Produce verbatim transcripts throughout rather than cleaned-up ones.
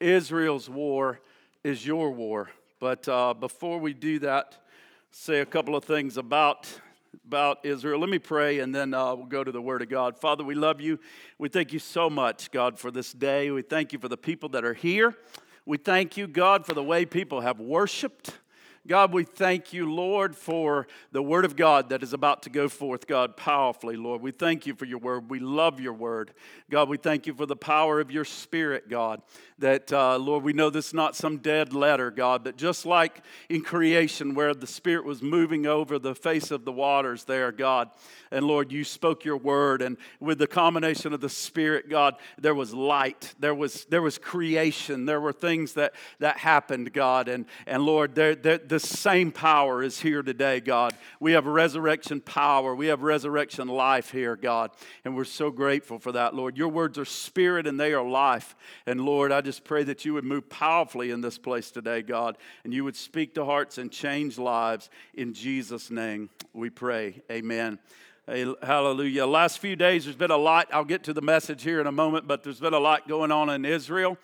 Israel's war is your war. But uh, before we do that, say a couple of things about about Israel. Let me pray, and then uh, we'll go to the Word of God. Father, we love you. We thank you so much, God, for this day. We thank you for the people that are here. We thank you, God, for the way people have worshiped. God, we thank you, Lord, for the Word of God that is about to go forth, God, powerfully, Lord. We thank you for your Word. We love your Word. God, we thank you for the power of your Spirit, God, that, uh, Lord, we know this is not some dead letter, God, that just like in creation where the Spirit was moving over the face of the waters there, God, and, Lord, you spoke your Word, and with the combination of the Spirit, God, there was light. There was there was creation. There were things that, that happened, God, and, and Lord, there, there, the same power is here today, God. We have resurrection power. We have resurrection life here, God. And we're so grateful for that, Lord. Your words are spirit and they are life. And Lord, I just pray that you would move powerfully in this place today, God. And you would speak to hearts and change lives. In Jesus' name we pray. Amen. Hallelujah. Last few days, there's been a lot. I'll get to the message here in a moment, but there's been a lot going on in Israel.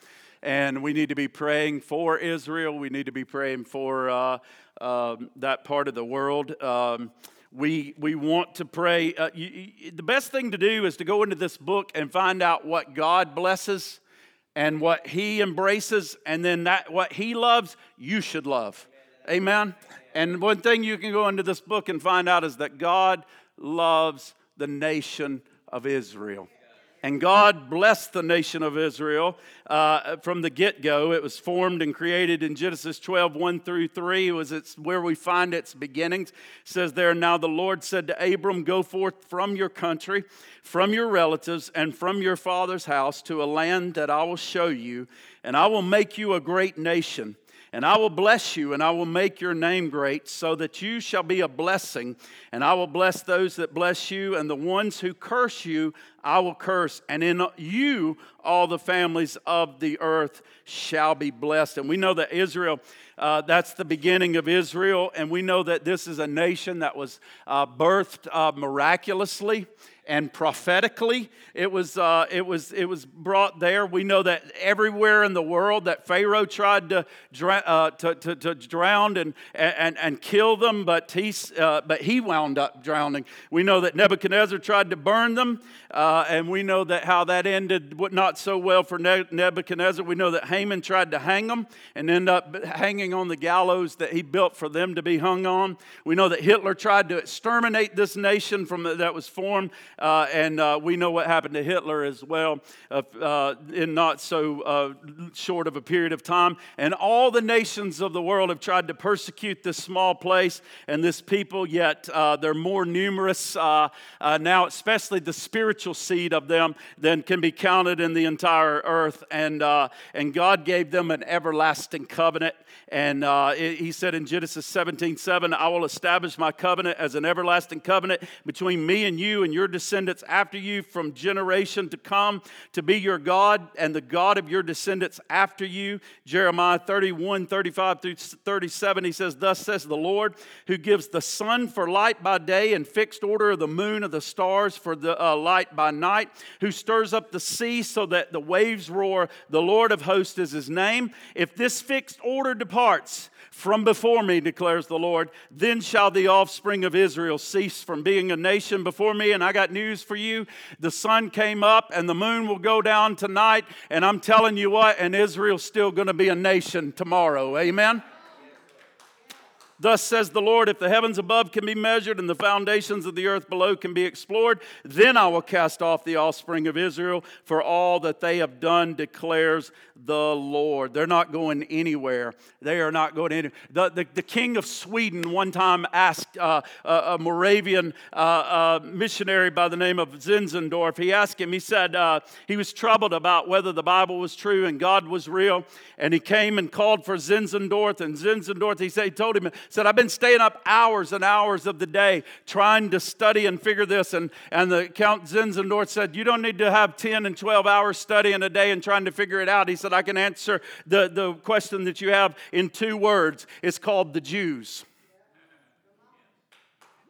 And we need to be praying for Israel. We need to be praying for uh, uh, that part of the world. Um, we we want to pray. Uh, you, you, the best thing to do is to go into this book and find out what God blesses and what He embraces, and then that what He loves, you should love. Amen? And one thing you can go into this book and find out is that God loves the nation of Israel. And God blessed the nation of Israel uh, from the get-go. It was formed and created in Genesis twelve, one through three. It was its, where we find its beginnings. It says there, now the Lord said to Abram, go forth from your country, from your relatives, and from your father's house to a land that I will show you, and I will make you a great nation. And I will bless you, and I will make your name great, so that you shall be a blessing. And I will bless those that bless you, and the ones who curse you, I will curse. And in you, all the families of the earth shall be blessed. And we know that Israel, uh, that's the beginning of Israel. And we know that this is a nation that was uh, birthed uh, miraculously. And prophetically, it was uh, it was it was brought there. We know that everywhere in the world that Pharaoh tried to dr- uh, to, to, to drown and and and kill them, but he uh, but he wound up drowning. We know that Nebuchadnezzar tried to burn them, uh, and we know that how that ended not so well for ne- Nebuchadnezzar. We know that Haman tried to hang them and ended up hanging on the gallows that he built for them to be hung on. We know that Hitler tried to exterminate this nation from the, that was formed. Uh, and uh, we know what happened to Hitler as well uh, uh, in not so uh, short of a period of time. And all the nations of the world have tried to persecute this small place and this people, yet uh, they're more numerous uh, uh, now, especially the spiritual seed of them, than can be counted in the entire earth. And uh, and God gave them an everlasting covenant. And uh, it, he said in Genesis seventeen seven, I will establish my covenant as an everlasting covenant between me and you and your descendants. descendants after you from generation to come, to be your God and the God of your descendants after you. Jeremiah thirty-one, thirty-five through thirty-seven, he says, thus says the Lord, who gives the sun for light by day and fixed order of the moon of the stars for the uh, light by night, who stirs up the sea so that the waves roar. The Lord of hosts is his name. If this fixed order departs from before me, declares the Lord, then shall the offspring of Israel cease from being a nation before me. And I got news for you. The sun came up and the moon will go down tonight. And I'm telling you what, and Israel's still going to be a nation tomorrow. Amen? Thus says the Lord, if the heavens above can be measured and the foundations of the earth below can be explored, then I will cast off the offspring of Israel for all that they have done, declares the Lord. They're not going anywhere. They are not going anywhere. The, the, the king of Sweden one time asked uh, a, a Moravian uh, uh, missionary by the name of Zinzendorf, he asked him, he said, uh, he was troubled about whether the Bible was true and God was real. And he came and called for Zinzendorf, and Zinzendorf, he said, he told him, said, I've been staying up hours and hours of the day trying to study and figure this. And, and the Count Zinzendorf said, you don't need to have ten and twelve hours studying a day and trying to figure it out. He said, I can answer the, the question that you have in two words. It's called the Jews.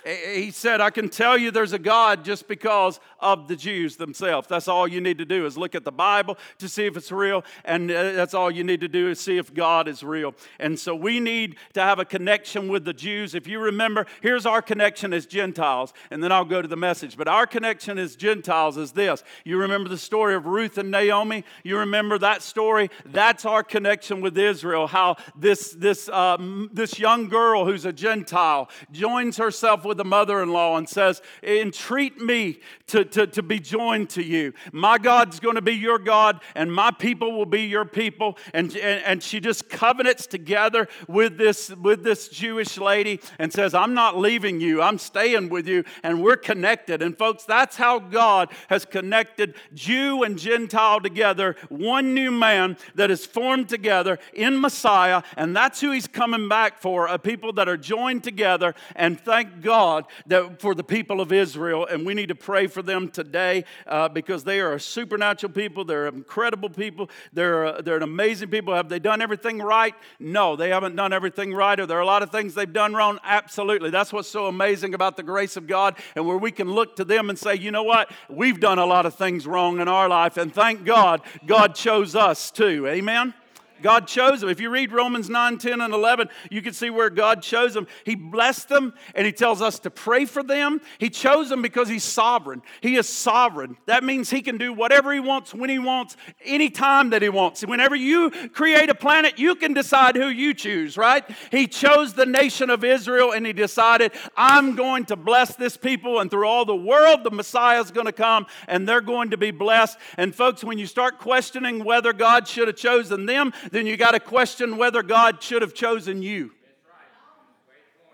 He said, I can tell you there's a God just because of the Jews themselves. That's all you need to do is look at the Bible to see if it's real. And that's all you need to do is see if God is real. And so we need to have a connection with the Jews. If you remember, here's our connection as Gentiles. And then I'll go to the message. But our connection as Gentiles is this. You remember the story of Ruth and Naomi? You remember that story? That's our connection with Israel. How this, this, um, this young girl who's a Gentile joins herself with the mother-in-law and says, entreat me to, to, to be joined to you. My God's going to be your God, and my people will be your people. And, and, and she just covenants together with this, with this Jewish lady and says, I'm not leaving you. I'm staying with you, and we're connected. And folks, that's how God has connected Jew and Gentile together, one new man that is formed together in Messiah, and that's who he's coming back for, a people that are joined together, and thank God that for the people of Israel, and we need to pray for them today uh, because they are a supernatural people. They're incredible people. They're uh, they're an amazing people. Have they done everything right? No, they haven't done everything right. Are there a lot of things they've done wrong? Absolutely. That's what's so amazing about the grace of God, and where we can look to them and say, you know what? We've done a lot of things wrong in our life, and thank God, God chose us too. Amen? God chose them. If you read Romans nine, ten, and eleven, you can see where God chose them. He blessed them, and He tells us to pray for them. He chose them because He's sovereign. He is sovereign. That means He can do whatever He wants, when He wants, any time that He wants. Whenever you create a planet, you can decide who you choose, right? He chose the nation of Israel, and He decided, I'm going to bless this people, and through all the world, the Messiah is going to come, and they're going to be blessed. And folks, when you start questioning whether God should have chosen them, then you got to question whether God should have chosen you.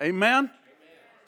Amen?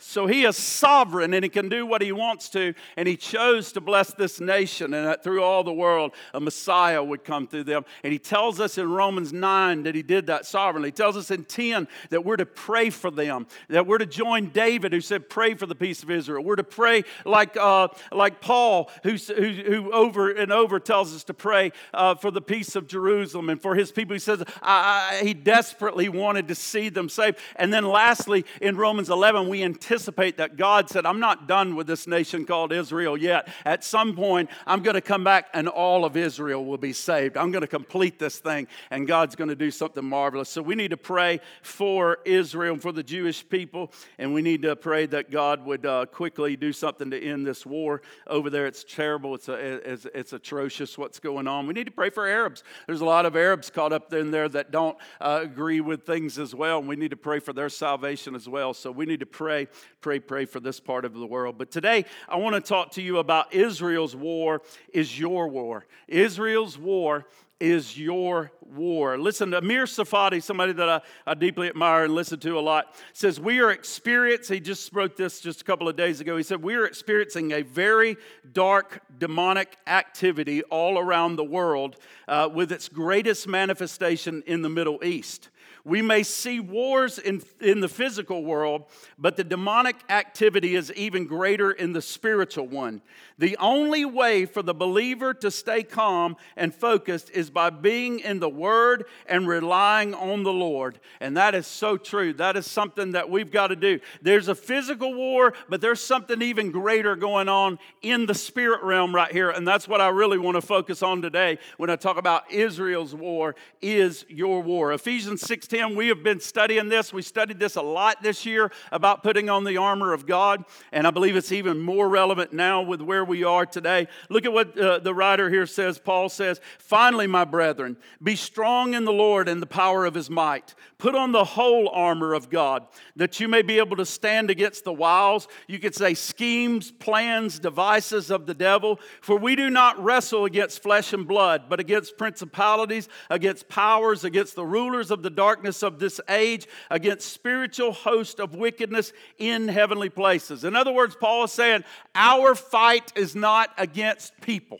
So He is sovereign, and He can do what He wants to, and He chose to bless this nation, and that through all the world, a Messiah would come through them. And He tells us in Romans nine that He did that sovereignly. He tells us in ten that we're to pray for them, that we're to join David, who said, pray for the peace of Israel. We're to pray like uh, like Paul, who, who, who over and over tells us to pray uh, for the peace of Jerusalem and for his people. He says I, I, he desperately wanted to see them saved. And then lastly, in Romans eleven, we intend anticipate that God said, I'm not done with this nation called Israel yet. At some point, I'm going to come back and all of Israel will be saved. I'm going to complete this thing, and God's going to do something marvelous. So we need to pray for Israel and for the Jewish people, and we need to pray that God would uh, quickly do something to end this war over there. It's terrible. It's, a, it's, it's atrocious what's going on. We need to pray for Arabs. There's a lot of Arabs caught up in there that don't uh, agree with things as well, and we need to pray for their salvation as well. So we need to pray Pray, pray for this part of the world. But today, I want to talk to you about Israel's war is your war. Israel's war is your war. Listen, Amir Safadi, somebody that I, I deeply admire and listen to a lot, says, we are experiencing, he just wrote this just a couple of days ago, he said, we are experiencing a very dark demonic activity all around the world uh, with its greatest manifestation in the Middle East. We may see wars in, in the physical world, but the demonic activity is even greater in the spiritual one. The only way for the believer to stay calm and focused is by being in the Word and relying on the Lord. And that is so true. That is something that we've got to do. There's a physical war, but there's something even greater going on in the spirit realm right here. And that's what I really want to focus on today when I talk about Israel's war is your war. Ephesians six ten, we have been studying this. We studied this a lot this year about putting on the armor of God, and I believe it's even more relevant now with where we are today. Look at what uh, the writer here says. Paul says, finally, my brethren, be strong in the Lord and the power of His might. Put on the whole armor of God, that you may be able to stand against the wiles, you could say schemes, plans, devices of the devil. For we do not wrestle against flesh and blood, but against principalities, against powers, against the rulers of the darkness of this age, against spiritual host of wickedness in heavenly places. In other words, Paul is saying, our fight is not against people.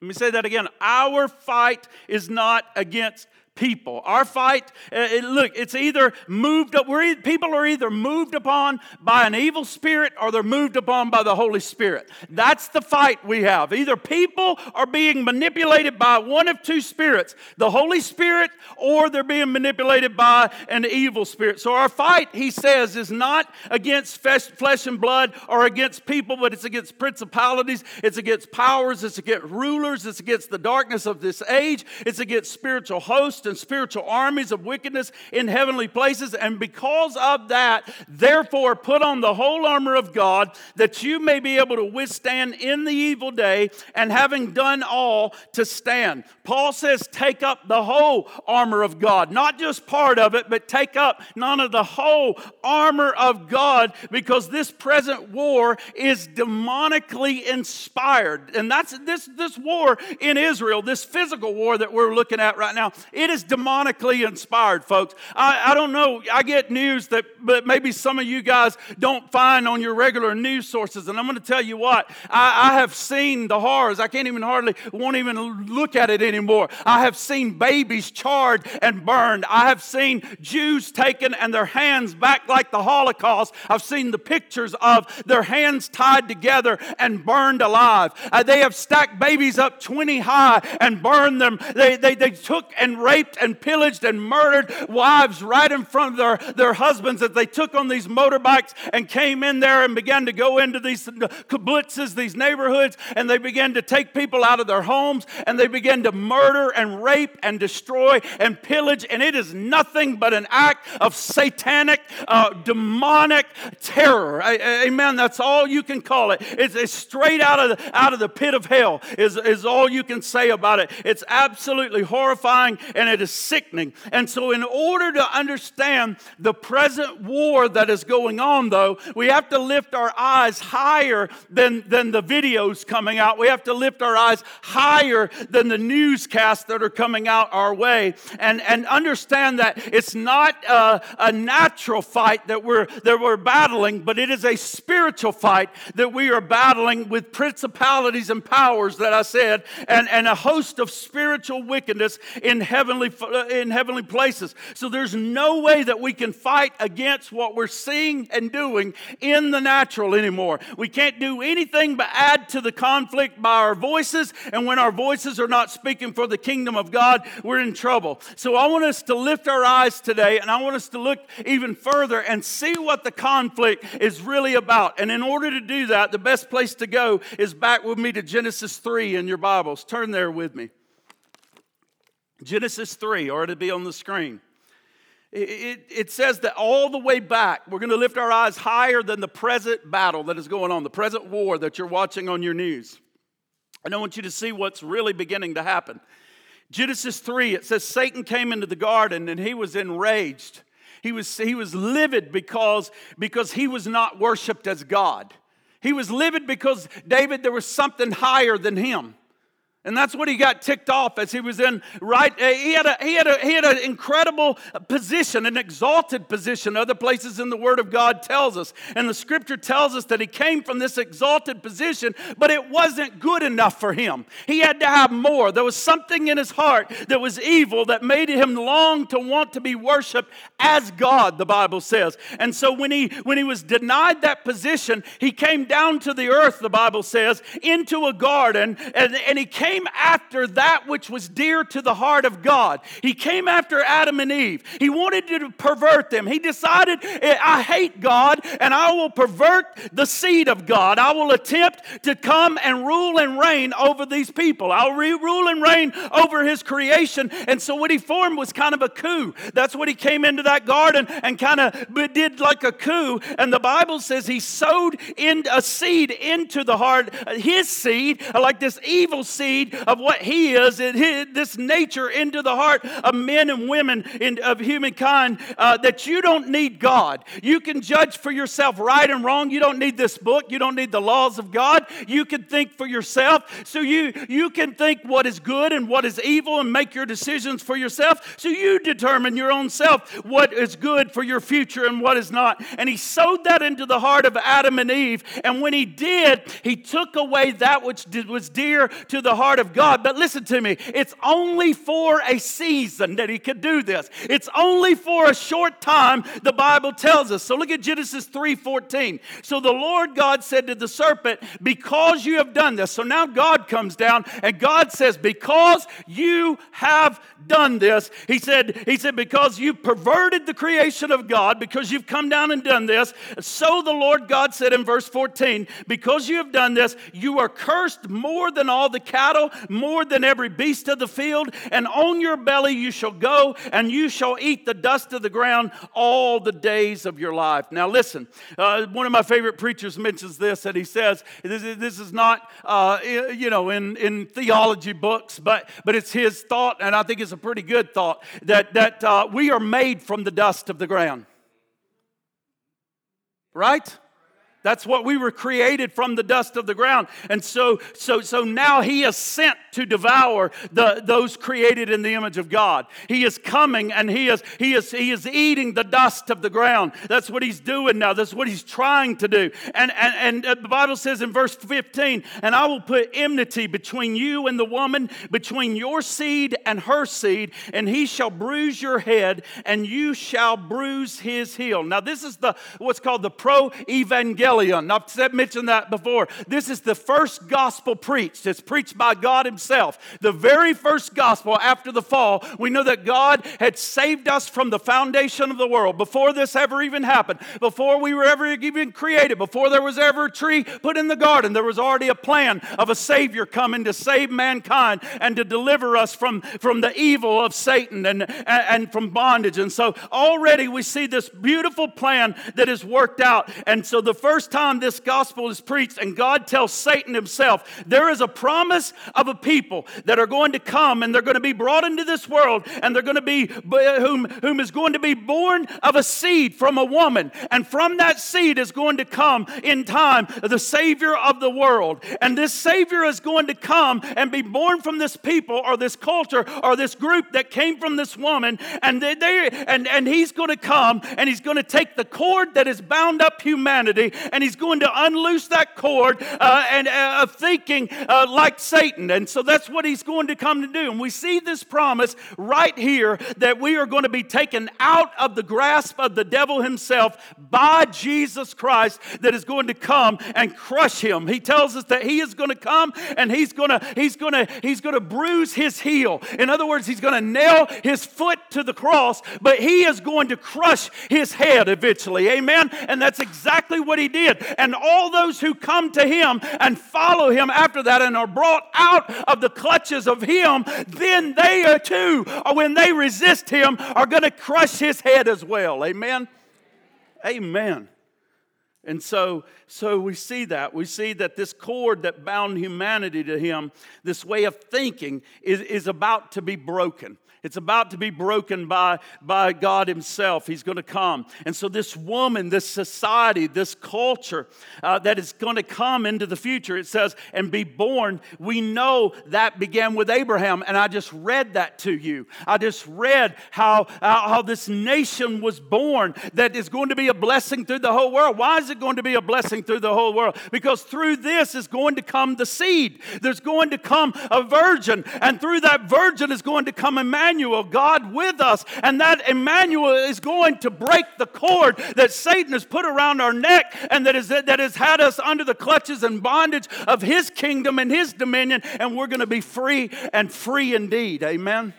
Let me say that again. Our fight is not against people. Our fight, it, look, it's either moved up, we're, people are either moved upon by an evil spirit or they're moved upon by the Holy Spirit. That's the fight we have. Either people are being manipulated by one of two spirits, the Holy Spirit, or they're being manipulated by an evil spirit. So our fight, he says, is not against flesh and blood or against people, but it's against principalities, it's against powers, it's against rulers, it's against the darkness of this age, it's against spiritual hosts and spiritual armies of wickedness in heavenly places. And because of that, therefore, put on the whole armor of God, that you may be able to withstand in the evil day, and having done all, to stand. Paul says take up the whole armor of God, not just part of it, but take up none of the whole armor of God, because this present war is demonically inspired. And that's this, this war in Israel, this physical war that we're looking at right now, it is demonically inspired, folks. I, I don't know. I get news that but maybe some of you guys don't find on your regular news sources. And I'm going to tell you what. I, I have seen the horrors. I can't even hardly, won't even look at it anymore. I have seen babies charred and burned. I have seen Jews taken and their hands back like the Holocaust. I've seen the pictures of their hands tied together and burned alive. Uh, they have stacked babies up twenty high and burned them. They, they, they took and raped and pillaged and murdered wives right in front of their, their husbands that they took on these motorbikes and came in there and began to go into these kibbutzes, these neighborhoods, and they began to take people out of their homes, and they began to murder and rape and destroy and pillage, and it is nothing but an act of satanic, uh, demonic terror. I, amen. That's all you can call it. It's, it's straight out of the, out of the pit of hell is, is all you can say about it. It's absolutely horrifying, and it is sickening. And so in order to understand the present war that is going on, though, we have to lift our eyes higher than, than the videos coming out. We have to lift our eyes higher than the newscasts that are coming out our way, and, and understand that it's not a, a natural fight that we're, that we're battling, but it is a spiritual fight that we are battling with principalities and powers that I said, and, and a host of spiritual wickedness in heavenly in heavenly places. So there's no way that we can fight against what we're seeing and doing in the natural anymore. We can't do anything but add to the conflict by our voices, and when our voices are not speaking for the kingdom of God, we're in trouble. So I want us to lift our eyes today, and I want us to look even further and see what the conflict is really about. And in order to do that, the best place to go is back with me to Genesis three in your Bibles. Turn there with me. Genesis three, or it'll be on the screen. It, it, it says that all the way back, we're going to lift our eyes higher than the present battle that is going on, the present war that you're watching on your news. And I want you to see what's really beginning to happen. Genesis three, it says, Satan came into the garden and he was enraged. He was, he was livid because, because he was not worshipped as God. He was livid because, David, there was something higher than him. And that's what he got ticked off as he was in, right? He had, a, he, had a, he had an incredible position, an exalted position. Other places in the Word of God tells us. And the Scripture tells us that he came from this exalted position, but it wasn't good enough for him. He had to have more. There was something in his heart that was evil that made him long to want to be worshipped as God, the Bible says. And so when he, when he was denied that position, he came down to the earth, the Bible says, into a garden, and, and he came Came after that which was dear to the heart of God. He came after Adam and Eve. He wanted to pervert them. He decided, I hate God and I will pervert the seed of God. I will attempt to come and rule and reign over these people. I'll re- rule and reign over his creation. And so what he formed was kind of a coup. That's what he came into that garden and kind of did like a coup. And the Bible says he sowed in a seed into the heart, his seed, like this evil seed of what he is, and his, this nature into the heart of men and women in, of humankind, uh, that you don't need God. You can judge for yourself right and wrong. You don't need this book. You don't need the laws of God. You can think for yourself. So you, you can think what is good and what is evil and make your decisions for yourself. So you determine your own self what is good for your future and what is not. And he sowed that into the heart of Adam and Eve. And when he did, he took away that which did, was dear to the heart heart of God. But listen to me, it's only for a season that he could do this. It's only for a short time, the Bible tells us. So look at Genesis three fourteen. So the Lord God said to the serpent, because you have done this. So now God comes down and God says, because you have done this. He said, he said, because you perverted the creation of God, because you've come down and done this. So the Lord God said in verse fourteen, because you have done this, you are cursed more than all the cattle, more than every beast of the field, and on your belly you shall go, and you shall eat the dust of the ground all the days of your life. Now listen, uh, one of my favorite preachers mentions this, and he says, this, this is not, uh, you know, in, in theology books, but, but it's his thought, and I think it's a pretty good thought, that, that uh, we are made from the dust of the ground. Right? That's what we were created from the dust of the ground. And so so, so now he is sent to devour the, those created in the image of God. He is coming and he is, he is, he is eating the dust of the ground. That's what he's doing now. That's what he's trying to do. And, and, and the Bible says in verse fifteen, and I will put enmity between you and the woman, between your seed and her seed, and he shall bruise your head and you shall bruise his heel. Now this is the what's called the pro-evangelical. I've mentioned that before. This is the first gospel preached. It's preached by God himself. The very first gospel after the fall, we know that God had saved us from the foundation of the world. Before this ever even happened, before we were ever even created, before there was ever a tree put in the garden, there was already a plan of a Savior coming to save mankind and to deliver us from, from the evil of Satan and, and from bondage. And so already we see this beautiful plan that is worked out. And so the first time this gospel is preached, and God tells Satan himself, there is a promise of a people that are going to come, and they're going to be brought into this world, and they're going to be whom, whom is going to be born of a seed from a woman, and from that seed is going to come in time the Savior of the world. And this Savior is going to come and be born from this people or this culture or this group that came from this woman, and they, they and and he's going to come and he's going to take the cord that has bound up humanity, and he's going to unloose that cord uh, and uh, of thinking uh, like Satan. And so that's what he's going to come to do. And we see this promise right here that we are going to be taken out of the grasp of the devil himself by Jesus Christ, that is going to come and crush him. He tells us that he is going to come and he's going to he's going to he's going to bruise his heel. In other words, he's going to nail his foot to the cross, but he is going to crush his head eventually. Amen. And that's exactly what he did. And all those who come to him and follow him after that and are brought out of the clutches of him, then they are too, or when they resist him, are going to crush his head as well. Amen? Amen. And so, so we see that. We see that this cord that bound humanity to him, this way of thinking, is, is about to be broken. It's about to be broken by, by God himself. He's going to come. And so this woman, this society, this culture uh, that is going to come into the future, it says, and be born, we know that began with Abraham. And I just read that to you. I just read how, uh, how this nation was born that is going to be a blessing through the whole world. Why is it going to be a blessing through the whole world? Because through this is going to come the seed. There's going to come a virgin. And through that virgin is going to come Emmanuel. Emmanuel, God with us. And that Emmanuel is going to break the cord that Satan has put around our neck and that, is, that has had us under the clutches and bondage of his kingdom and his dominion. And we're going to be free, and free indeed. Amen? Amen.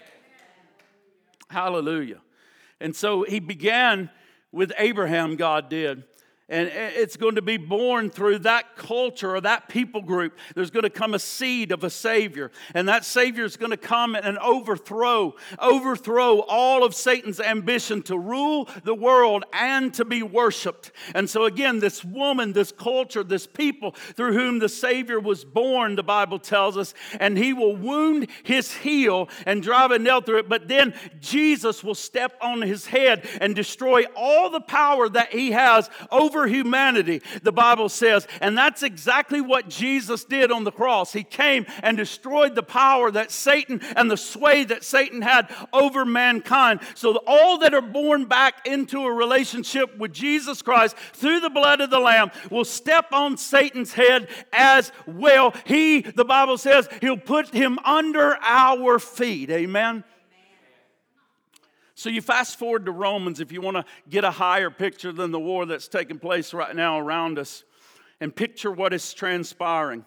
Hallelujah. And so he began with Abraham, God did. And it's going to be born through that culture or that people group. There's going to come a seed of a Savior. And that Savior is going to come and overthrow, overthrow all of Satan's ambition to rule the world and to be worshiped. And so again, this woman, this culture, this people through whom the Savior was born, the Bible tells us, and he will wound his heel and drive a nail through it. But then Jesus will step on his head and destroy all the power that he has over over humanity, the Bible says. And that's exactly what Jesus did on the cross. He came and destroyed the power that Satan and the sway that Satan had over mankind. So all that are born back into a relationship with Jesus Christ through the blood of the Lamb will step on Satan's head as well. He, the Bible says, he'll put him under our feet. Amen? So you fast forward to Romans if you want to get a higher picture than the war that's taking place right now around us, and picture what is transpiring.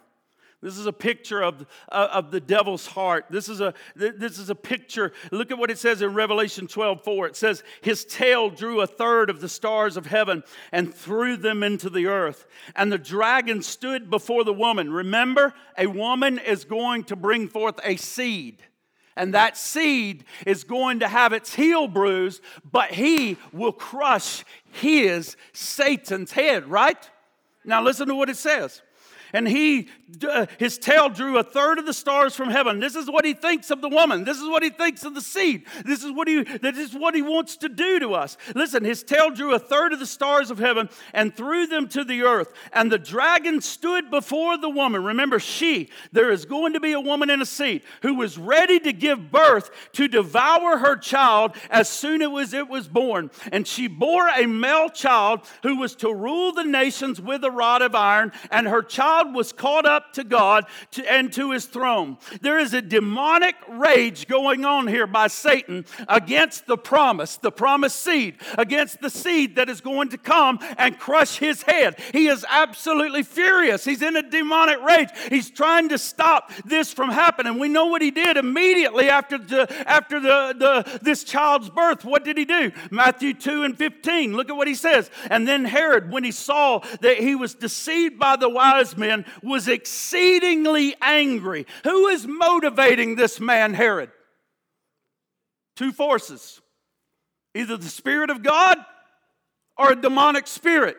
This is a picture of, of the devil's heart. This is, a, this is a picture. Look at what it says in Revelation twelve four. It says, his tail drew a third of the stars of heaven and threw them into the earth. And the dragon stood before the woman. Remember, a woman is going to bring forth a seed. And that seed is going to have its heel bruised, but he will crush his, Satan's head, right? Now listen to what it says. And he, uh, his tail drew a third of the stars from heaven. This is what he thinks of the woman. This is what he thinks of the seed. This is what he, this is what he wants to do to us. Listen, his tail drew a third of the stars of heaven and threw them to the earth. And the dragon stood before the woman. Remember, she, there is going to be a woman in a seat who was ready to give birth to devour her child as soon as it was born. And she bore a male child who was to rule the nations with a rod of iron, and her child was caught up to God and to his throne. There is a demonic rage going on here by Satan against the promise, the promised seed, against the seed that is going to come and crush his head. He is absolutely furious. He's in a demonic rage. He's trying to stop this from happening. We know what he did immediately after the, after the, the this child's birth. What did he do? Matthew two and fifteen. Look at what he says. And then Herod, when he saw that he was deceived by the wise men, was exceedingly angry. Who is motivating this man, Herod? Two forces. Either the Spirit of God or a demonic spirit.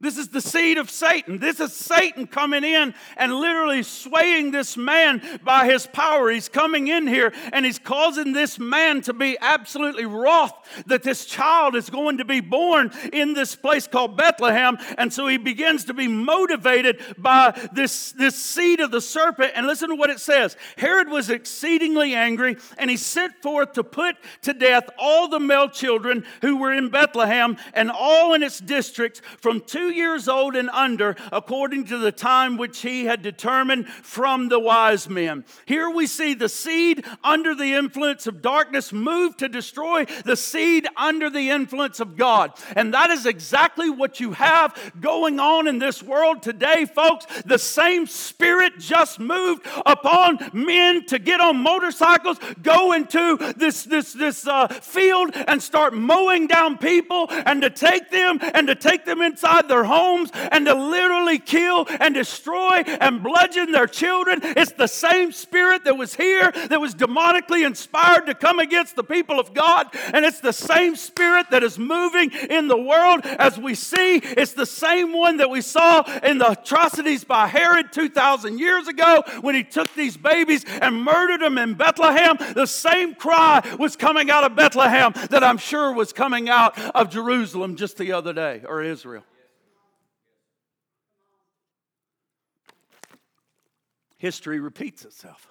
This is the seed of Satan. This is Satan coming in and literally swaying this man by his power. He's coming in here and he's causing this man to be absolutely wroth that this child is going to be born in this place called Bethlehem. And so he begins to be motivated by this, this seed of the serpent. And listen to what it says. Herod was exceedingly angry, and he sent forth to put to death all the male children who were in Bethlehem and all in its districts from two years old and under, according to the time which he had determined from the wise men. Here we see the seed under the influence of darkness move to destroy the seed under the influence of God. And that is exactly what you have going on in this world today, folks. The same spirit just moved upon men to get on motorcycles, go into this, this, this uh, field and start mowing down people, and to take them and to take them inside their homes and to literally kill and destroy and bludgeon their children. It's the same spirit that was here that was demonically inspired to come against the people of God, and it's the same spirit that is moving in the world as we see. It's the same one that we saw in the atrocities by Herod two thousand years ago when he took these babies and murdered them in Bethlehem. The same cry was coming out of Bethlehem that I'm sure was coming out of Jerusalem just the other day, or Israel. History repeats itself,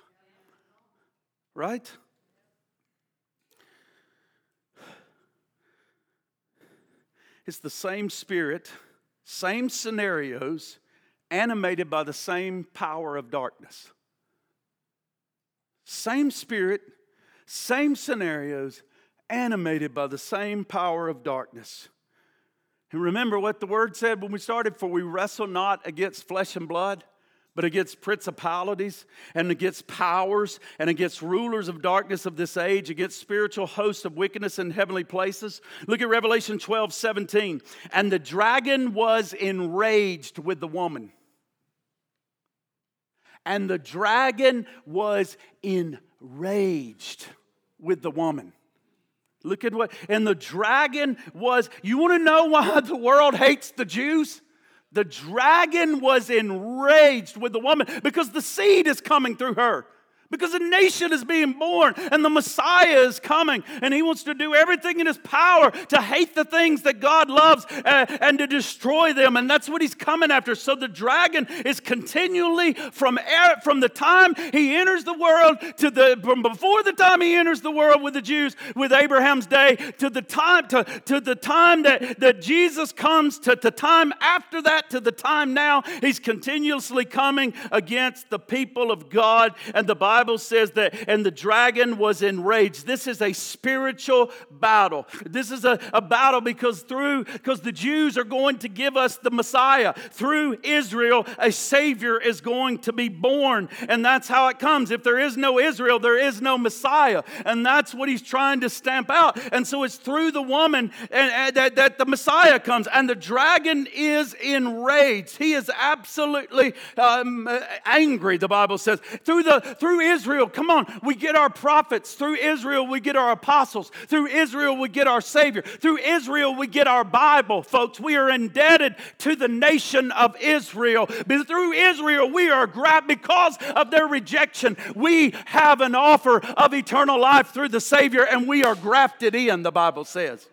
right? It's the same spirit, same scenarios, animated by the same power of darkness. Same spirit, same scenarios, animated by the same power of darkness. And remember what the word said when we started, for we wrestle not against flesh and blood, but against principalities and against powers and against rulers of darkness of this age, against spiritual hosts of wickedness in heavenly places. Look at Revelation twelve seventeen. And the dragon was enraged with the woman. And the dragon was enraged with the woman. Look at what, and the dragon was, you want to know why the world hates the Jews? The dragon was enraged with the woman because the seed is coming through her. Because a nation is being born and the Messiah is coming. And he wants to do everything in his power to hate the things that God loves and, and to destroy them. And that's what he's coming after. So the dragon is continually from, air, from the time he enters the world, to the from before the time he enters the world with the Jews, with Abraham's day, to the time, to, to the time that, that Jesus comes, to the time after that, to the time now. He's continuously coming against the people of God. And the Bible Bible says that, and the dragon was enraged. This is a spiritual battle. This is a, a battle because through because the Jews are going to give us the Messiah. Through Israel, a Savior is going to be born. And that's how it comes. If there is no Israel, there is no Messiah. And that's what he's trying to stamp out. And so it's through the woman and, and that, that the Messiah comes. And the dragon is enraged. He is absolutely um, angry, the Bible says. Through the through Israel, come on, we get our prophets. Through Israel, we get our apostles. Through Israel, we get our Savior. Through Israel, we get our Bible, folks. We are indebted to the nation of Israel. But through Israel, we are grabbed because of their rejection. We have an offer of eternal life through the Savior, and we are grafted in, the Bible says.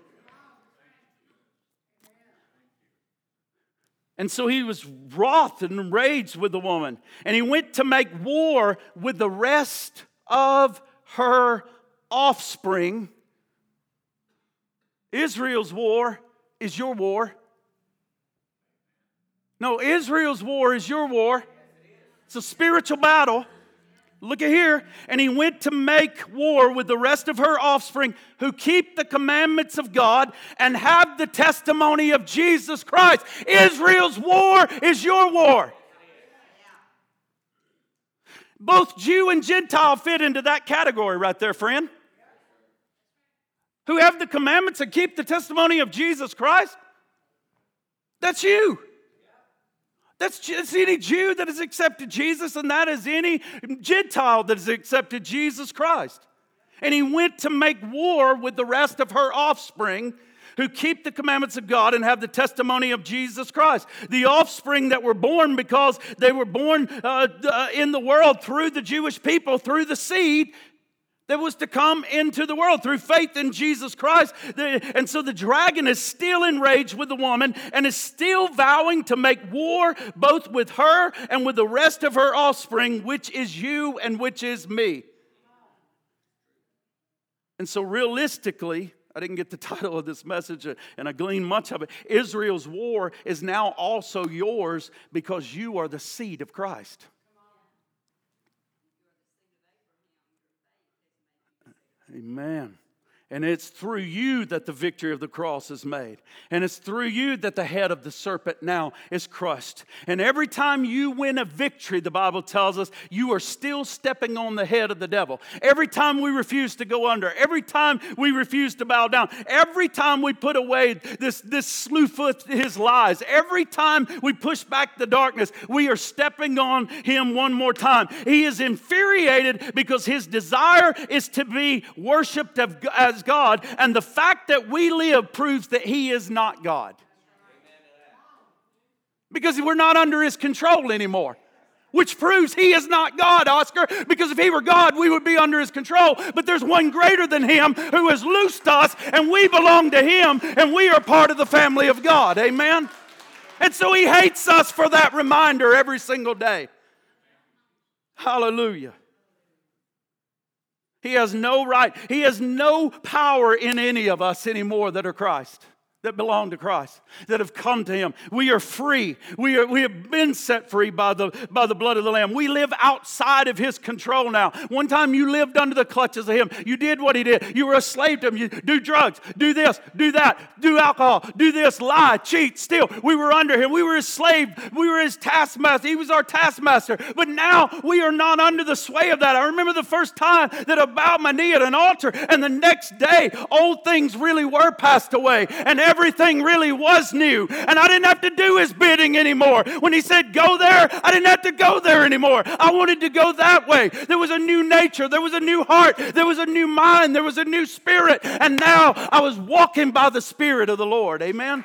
And so he was wroth and enraged with the woman. And he went to make war with the rest of her offspring. Israel's war is your war. No, Israel's war is your war. It's a spiritual battle. Look at here. And he went to make war with the rest of her offspring, who keep the commandments of God and have the testimony of Jesus Christ. Israel's war is your war. Both Jew and Gentile fit into that category right there, friend. Who have the commandments and keep the testimony of Jesus Christ? That's you. That's, that's any Jew that has accepted Jesus, and that is any Gentile that has accepted Jesus Christ. And he went to make war with the rest of her offspring, who keep the commandments of God and have the testimony of Jesus Christ. The offspring that were born because they were born uh, uh, in the world through the Jewish people, through the seed that was to come into the world through faith in Jesus Christ. And so the dragon is still enraged with the woman and is still vowing to make war both with her and with the rest of her offspring, which is you and which is me. And so realistically, I didn't get the title of this message, and I gleaned much of it. Israel's war is now also yours because you are the seed of Christ. Amen. And it's through you that the victory of the cross is made. And it's through you that the head of the serpent now is crushed. And every time you win a victory, the Bible tells us, you are still stepping on the head of the devil. Every time we refuse to go under, every time we refuse to bow down, every time we put away this, this slewfoot, his lies, every time we push back the darkness, we are stepping on him one more time. He is infuriated because his desire is to be worshipped of, as God, and the fact that we live proves that he is not God. Because we're not under his control anymore. Which proves he is not God, Oscar. Because if he were God, we would be under his control. But there's one greater than him who has loosed us, and we belong to him, and we are part of the family of God. Amen? And so he hates us for that reminder every single day. Hallelujah. He has no right. He has no power in any of us anymore that are Christ, that belong to Christ, that have come to him. We are free. We are, we have been set free by the, by the blood of the Lamb. We live outside of his control now. One time you lived under the clutches of him. You did what he did. You were a slave to him. You do drugs, do this, do that, do alcohol, do this, lie, cheat, steal. We were under him. We were his slave. We were his taskmaster. He was our taskmaster. But now we are not under the sway of that. I remember the first time that I bowed my knee at an altar, and the next day old things really were passed away, and every Everything really was new, and I didn't have to do his bidding anymore. When he said, go there, I didn't have to go there anymore. I wanted to go that way. There was a new nature. There was a new heart. There was a new mind. There was a new spirit, and now I was walking by the Spirit of the Lord. Amen?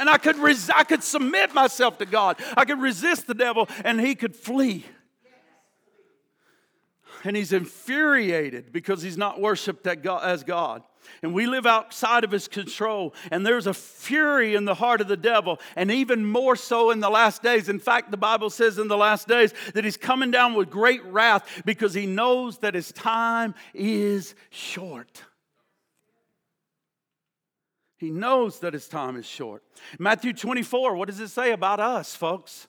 And I could res- I could submit myself to God. I could resist the devil, and he could flee. and he's infuriated because he's not worshipped as God. And we live outside of his control, and there's a fury in the heart of the devil, and even more so in the last days. In fact, the Bible says in the last days that he's coming down with great wrath because he knows that his time is short. He knows that his time is short. Matthew twenty-four, what does it say about us, folks?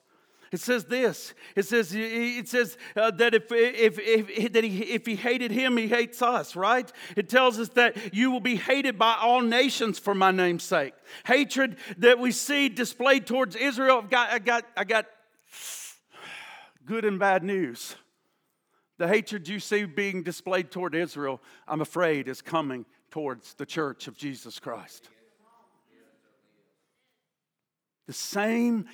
It says this. It says it says uh, that if if if that he if he hated him, he hates us, right? It tells us that you will be hated by all nations for my name's sake. Hatred that we see displayed towards Israel. I've got I got I got good and bad news. The hatred you see being displayed toward Israel, I'm afraid, is coming towards the church of Jesus Christ. The same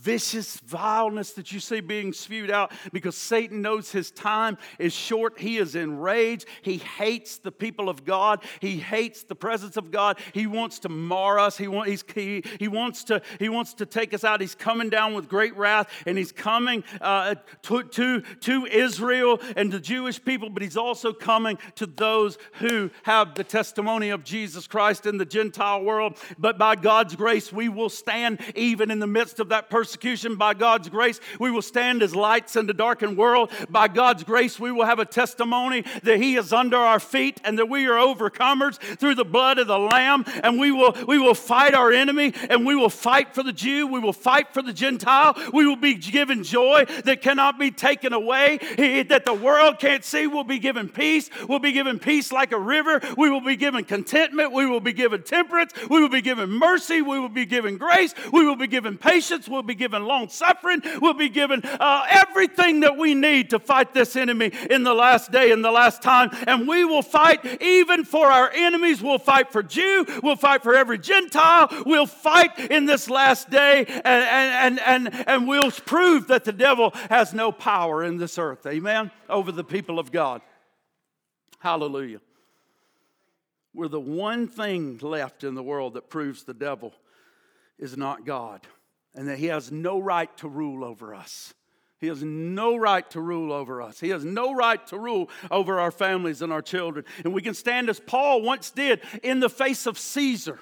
vicious vileness that you see being spewed out because Satan knows his time is short. He is enraged. He hates the people of God. He hates the presence of God. He wants to mar us. He, want, he's, he, he, wants to, he wants to take us out. He's coming down with great wrath, and he's coming uh, to, to, to Israel and the Jewish people, but he's also coming to those who have the testimony of Jesus Christ in the Gentile world. But by God's grace, we will stand even in the midst of that persecution. By God's grace, we will stand as lights in the darkened world. By God's grace, we will have a testimony that He is under our feet and that we are overcomers through the blood of the Lamb. And we will we will fight our enemy, and we will fight for the Jew. We will fight for the Gentile. We will be given joy that cannot be taken away, that the world can't see. We'll be given peace. We'll be given peace like a river. We will be given contentment. We will be given temperance. We will be given mercy. We will be given grace. We will be given patience. We'll We'll be given long suffering. We'll be given uh, everything that we need to fight this enemy in the last day, in the last time. And we will fight even for our enemies. We'll fight for Jew. We'll fight for every Gentile. We'll fight in this last day, and, and, and, and, and we'll prove that the devil has no power in this earth. Amen? Over the people of God. Hallelujah. We're the one thing left in the world that proves the devil is not God, and that he has no right to rule over us. He has no right to rule over us. He has no right to rule over our families and our children. And we can stand as Paul once did in the face of Caesar.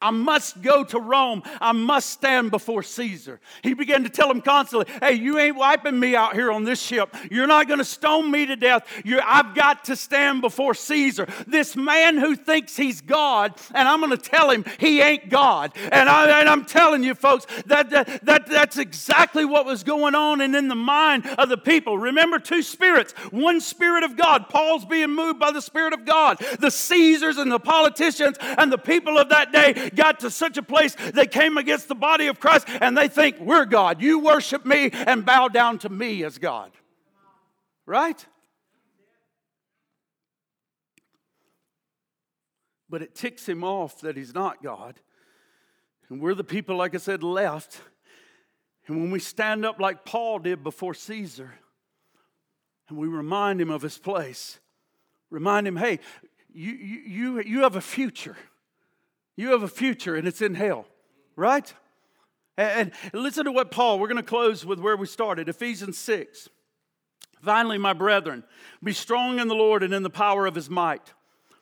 I must go to Rome. I must stand before Caesar. He began to tell him constantly, hey, you ain't wiping me out here on this ship. You're not going to stone me to death. You're, I've got to stand before Caesar. This man who thinks he's God, and I'm going to tell him he ain't God. And, I, and I'm telling you, folks, that, that, that that's exactly what was going on and in the mind of the people. Remember, two spirits. One spirit of God. Paul's being moved by the Spirit of God. The Caesars and the politicians and the people of that day got to such a place they came against the body of Christ, and they think we're God. You worship me and bow down to me as God. Right? But it ticks him off that he's not God. And we're the people, like I said, left. And when we stand up like Paul did before Caesar, and we remind him of his place, remind him, hey, you you you, you have a future. You have a future, and it's in hell, right? And listen to what Paul, we're going to close with where we started, Ephesians six. Finally, my brethren, be strong in the Lord and in the power of his might.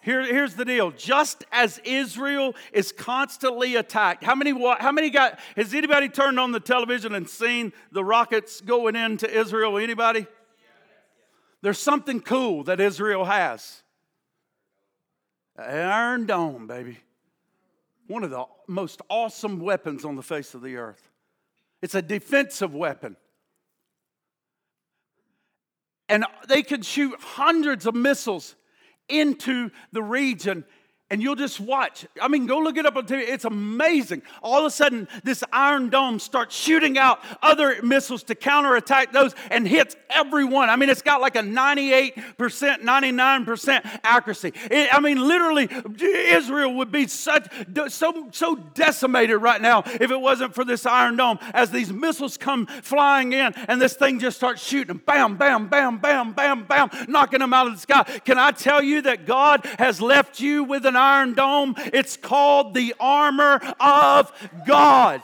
Here, here's the deal. Just as Israel is constantly attacked, how many? How many got? Has anybody turned on the television and seen the rockets going into Israel? Anybody? There's something cool that Israel has. Iron Dome, baby. One of the most awesome weapons on the face of the earth. It's a defensive weapon. And they can shoot hundreds of missiles into the region, And you'll just watch. I mean, go look it up on T V. It's amazing. All of a sudden, this Iron Dome starts shooting out other missiles to counterattack those and hits everyone. I mean, it's got like a ninety-eight percent, ninety-nine percent accuracy. It, I mean, literally, Israel would be such, so, so decimated right now if it wasn't for this Iron Dome. As these missiles come flying in and this thing just starts shooting them. Bam, bam, bam, bam, bam, bam, knocking them out of the sky. Can I tell you that God has left you with an An iron dome? It's called the armor of God.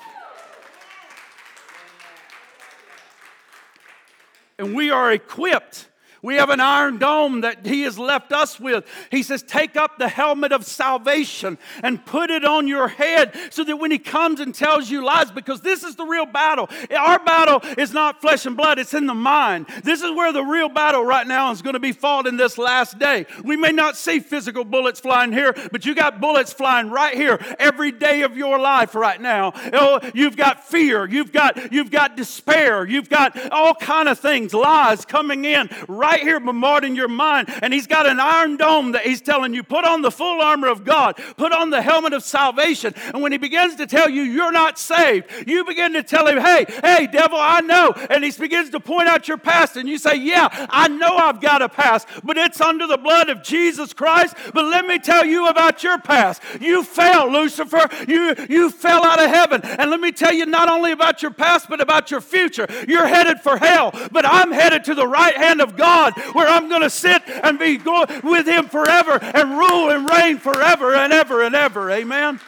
And we are equipped. We have an iron dome that he has left us with. He says, take up the helmet of salvation and put it on your head so that when he comes and tells you lies, because this is the real battle. Our battle is not flesh and blood. It's in the mind. This is where the real battle right now is going to be fought in this last day. We may not see physical bullets flying here, but you got bullets flying right here every day of your life right now. Oh, you've got fear. You've got, you've got despair. You've got all kind of things, lies coming in right Right here bombarding your mind. And he's got an iron dome that he's telling you, put on the full armor of God. Put on the helmet of salvation. And when he begins to tell you you're not saved, you begin to tell him, hey, hey, devil, I know. And he begins to point out your past. And you say, yeah, I know I've got a past, but it's under the blood of Jesus Christ. But let me tell you about your past. You fell, Lucifer. You, you fell out of heaven. And let me tell you not only about your past, but about your future. You're headed for hell, but I'm headed to the right hand of God, where I'm going to sit and be with him forever and rule and reign forever and ever and ever. Amen?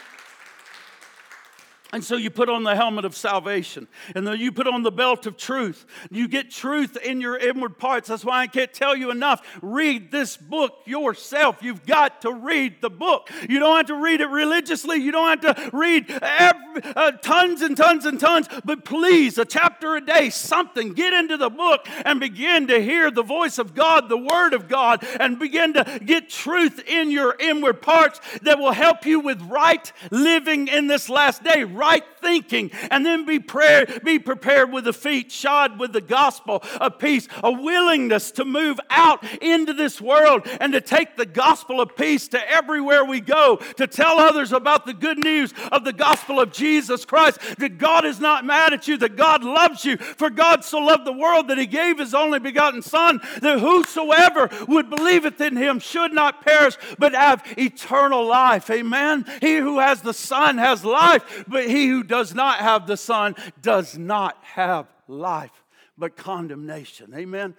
And so you put on the helmet of salvation. And then you put on the belt of truth. You get truth in your inward parts. That's why I can't tell you enough. Read this book yourself. You've got to read the book. You don't have to read it religiously. You don't have to read every, uh, tons and tons and tons. But please, a chapter a day, something. Get into the book and begin to hear the voice of God, the word of God. And begin to get truth in your inward parts that will help you with right living in this last day. Right thinking, and then be prayer, be prepared with the feet, shod with the gospel of peace, a willingness to move out into this world and to take the gospel of peace to everywhere we go, to tell others about the good news of the gospel of Jesus Christ, that God is not mad at you, that God loves you, for God so loved the world that he gave his only begotten Son, that whosoever would believeth in him should not perish, but have eternal life. Amen? He who has the Son has life, but he who does not have the Son does not have life, but condemnation. Amen?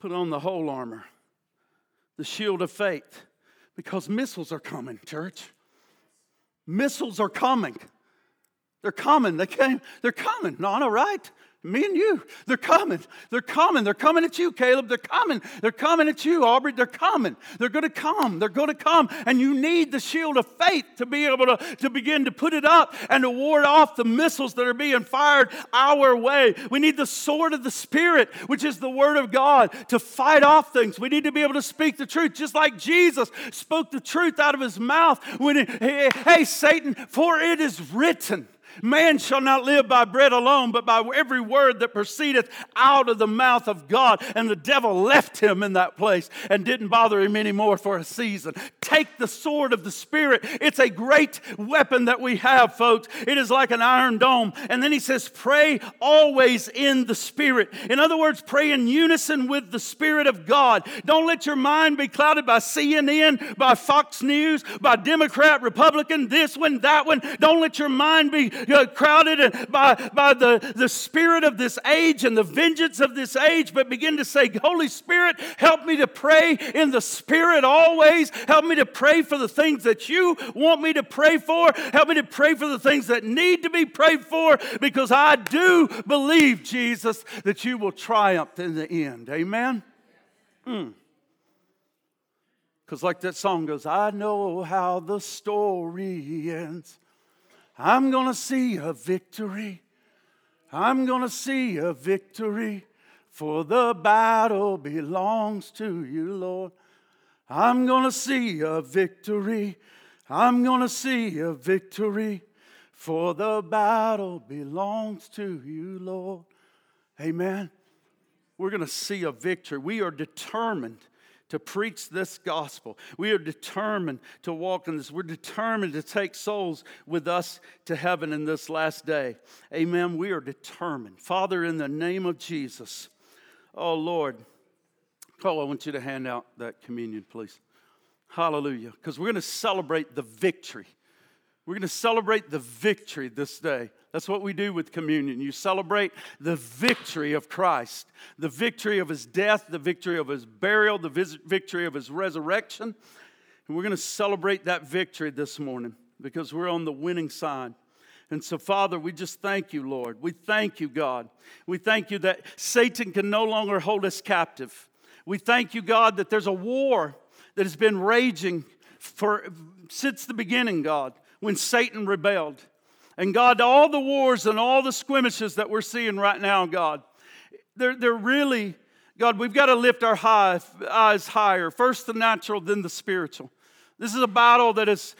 Put on the whole armor, the shield of faith, because missiles are coming, church. Missiles are coming. They're coming. They came. They're coming. Nana, right? Me and you. They're coming. They're coming. They're coming at you, Caleb. They're coming. They're coming at you, Aubrey. They're coming. They're going to come. They're going to come. And you need the shield of faith to be able to, to begin to put it up and to ward off the missiles that are being fired our way. We need the sword of the Spirit, which is the word of God, to fight off things. We need to be able to speak the truth, just like Jesus spoke the truth out of his mouth. When he, he, hey, Satan, for it is written, man shall not live by bread alone, but by every word that proceedeth out of the mouth of God. And the devil left him in that place and didn't bother him anymore for a season. Take the sword of the Spirit. It's a great weapon that we have, folks. It is like an iron dome. And then he says, pray always in the Spirit. In other words, pray in unison with the Spirit of God. Don't let your mind be clouded by C N N, by Fox News, by Democrat, Republican, this one, that one. Don't let your mind be crowded by, by the, the spirit of this age and the vengeance of this age, but begin to say, Holy Spirit, help me to pray in the Spirit always. Help me to pray for the things that you want me to pray for. Help me to pray for the things that need to be prayed for, because I do believe, Jesus, that you will triumph in the end. Amen? Mm. Because like that song goes, I know how the story ends. I'm going to see a victory. I'm going to see a victory. For the battle belongs to you, Lord. I'm going to see a victory. I'm going to see a victory. For the battle belongs to you, Lord. Amen. We're going to see a victory. We are determined to preach this gospel. We are determined to walk in this. We're determined to take souls with us to heaven in this last day. Amen. We are determined. Father, in the name of Jesus, oh Lord, Cole, I want you to hand out that communion, please. Hallelujah. Because we're going to celebrate the victory. We're going to celebrate the victory this day. That's what we do with communion. You celebrate the victory of Christ, the victory of his death, the victory of his burial, the victory of his resurrection. And we're going to celebrate that victory this morning because we're on the winning side. And so, Father, we just thank you, Lord. We thank you, God. We thank you that Satan can no longer hold us captive. We thank you, God, that there's a war that has been raging for since the beginning, God, when Satan rebelled. And God, all the wars and all the skirmishes that we're seeing right now, God, they're, they're really, God, we've got to lift our high, eyes higher. First the natural, then the spiritual. This is a battle that is,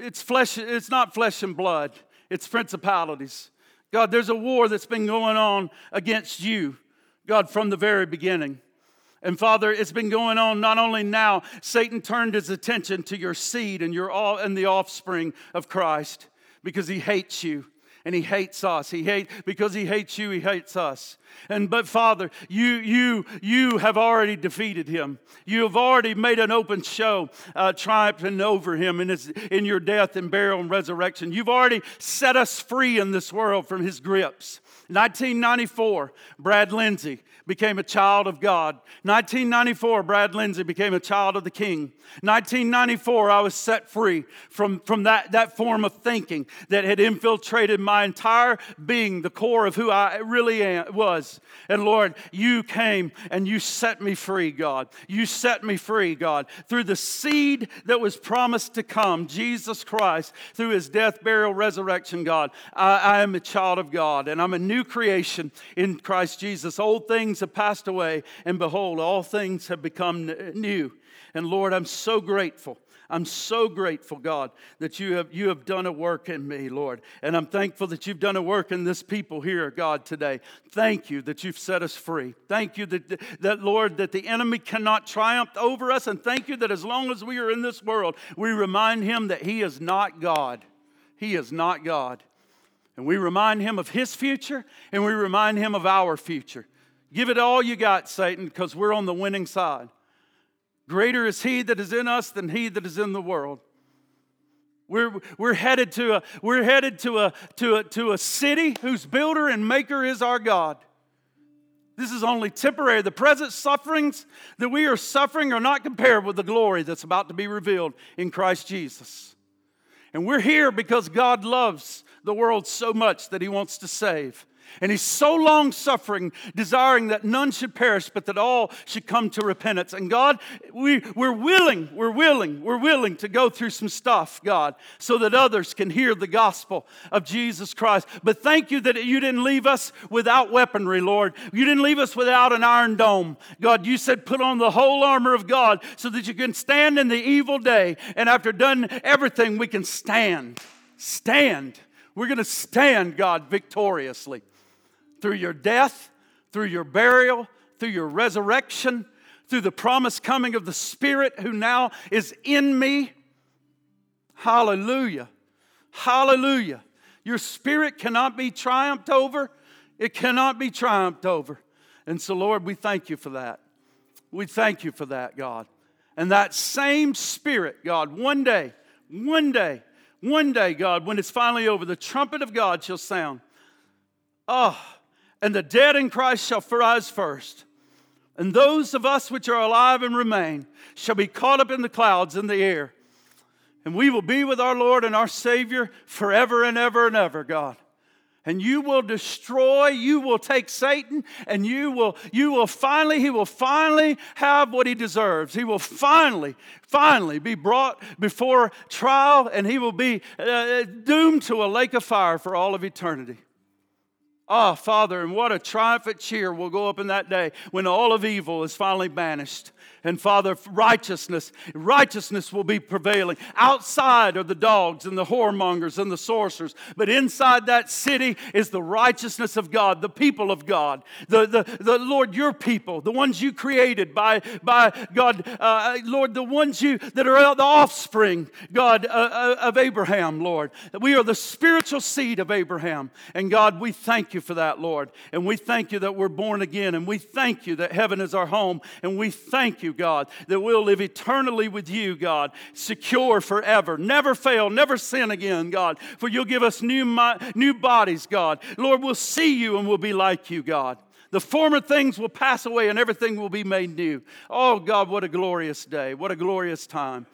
it's flesh, it's not flesh and blood. It's principalities. God, there's a war that's been going on against you, God, from the very beginning. And Father, it's been going on not only now, Satan turned his attention to your seed and your all and the offspring of Christ because he hates you and he hates us. He hate because he hates you, he hates us. And but Father, you you you have already defeated him. You have already made an open show, uh, triumphing over him in his in your death and burial and resurrection. You've already set us free in this world from his grips. nineteen ninety-four, Brad Lindsay became a child of God. nineteen ninety-four, Brad Lindsay became a child of the King. nineteen ninety-four, I was set free from, from that, that form of thinking that had infiltrated my entire being, the core of who I really am, was. And Lord, you came and you set me free, God. You set me free, God, through the seed that was promised to come, Jesus Christ, through his death, burial, resurrection, God. I, I am a child of God, and I'm a new New creation in Christ Jesus. Old things have passed away, and behold, all things have become new. And Lord, I'm so grateful. I'm so grateful, God, that you have you have done a work in me, Lord. And I'm thankful that you've done a work in this people here, God, today. Thank you that you've set us free. Thank you that, that Lord, that the enemy cannot triumph over us. And thank you that as long as we are in this world, we remind him that he is not God. He is not God. And we remind him of his future, and we remind him of our future. Give it all you got, Satan, because we're on the winning side. Greater is he that is in us than he that is in the world. We're we're headed to a we're headed to a to a to a city whose builder and maker is our God. This is only temporary. The present sufferings that we are suffering are not compared with the glory that's about to be revealed in Christ Jesus. And we're here because God loves the world so much that he wants to save. And he's so long suffering, desiring that none should perish, but that all should come to repentance. And God, we, we're willing, we're willing, we're willing to go through some stuff, God, so that others can hear the gospel of Jesus Christ. But thank you that you didn't leave us without weaponry, Lord. You didn't leave us without an iron dome. God, you said put on the whole armor of God so that you can stand in the evil day. And after done everything, we can stand. Stand. We're going to stand, God, victoriously. Through your death, through your burial, through your resurrection, through the promised coming of the Spirit who now is in me. Hallelujah. Hallelujah. Your Spirit cannot be triumphed over. It cannot be triumphed over. And so, Lord, we thank you for that. We thank you for that, God. And that same Spirit, God, one day, one day, one day, God, when it's finally over, the trumpet of God shall sound. Oh, and the dead in Christ shall rise first. And those of us which are alive and remain shall be caught up in the clouds in the air. And we will be with our Lord and our Savior forever and ever and ever, God. And you will destroy, you will take Satan, and you will, you will finally, he will finally have what he deserves. He will finally, finally be brought before trial, and he will be uh, doomed to a lake of fire for all of eternity. Ah, oh, Father, and what a triumphant cheer will go up in that day when all of evil is finally banished. And Father, righteousness, righteousness will be prevailing. Outside are the dogs and the whoremongers and the sorcerers. But inside that city is the righteousness of God, the people of God. The, the, the Lord, your people, the ones you created by, by God. Uh, Lord, the ones you that are the offspring, God, uh, of Abraham, Lord. We are the spiritual seed of Abraham. And God, we thank you for that, Lord. And we thank you that we're born again. And we thank you that heaven is our home. And we thank you, God, that we'll live eternally with you, God, secure forever, never fail, never sin again, God, for you'll give us new mi- new bodies, God. Lord, we'll see you and we'll be like you, God. The former things will pass away and everything will be made new. Oh, God, what a glorious day, what a glorious time.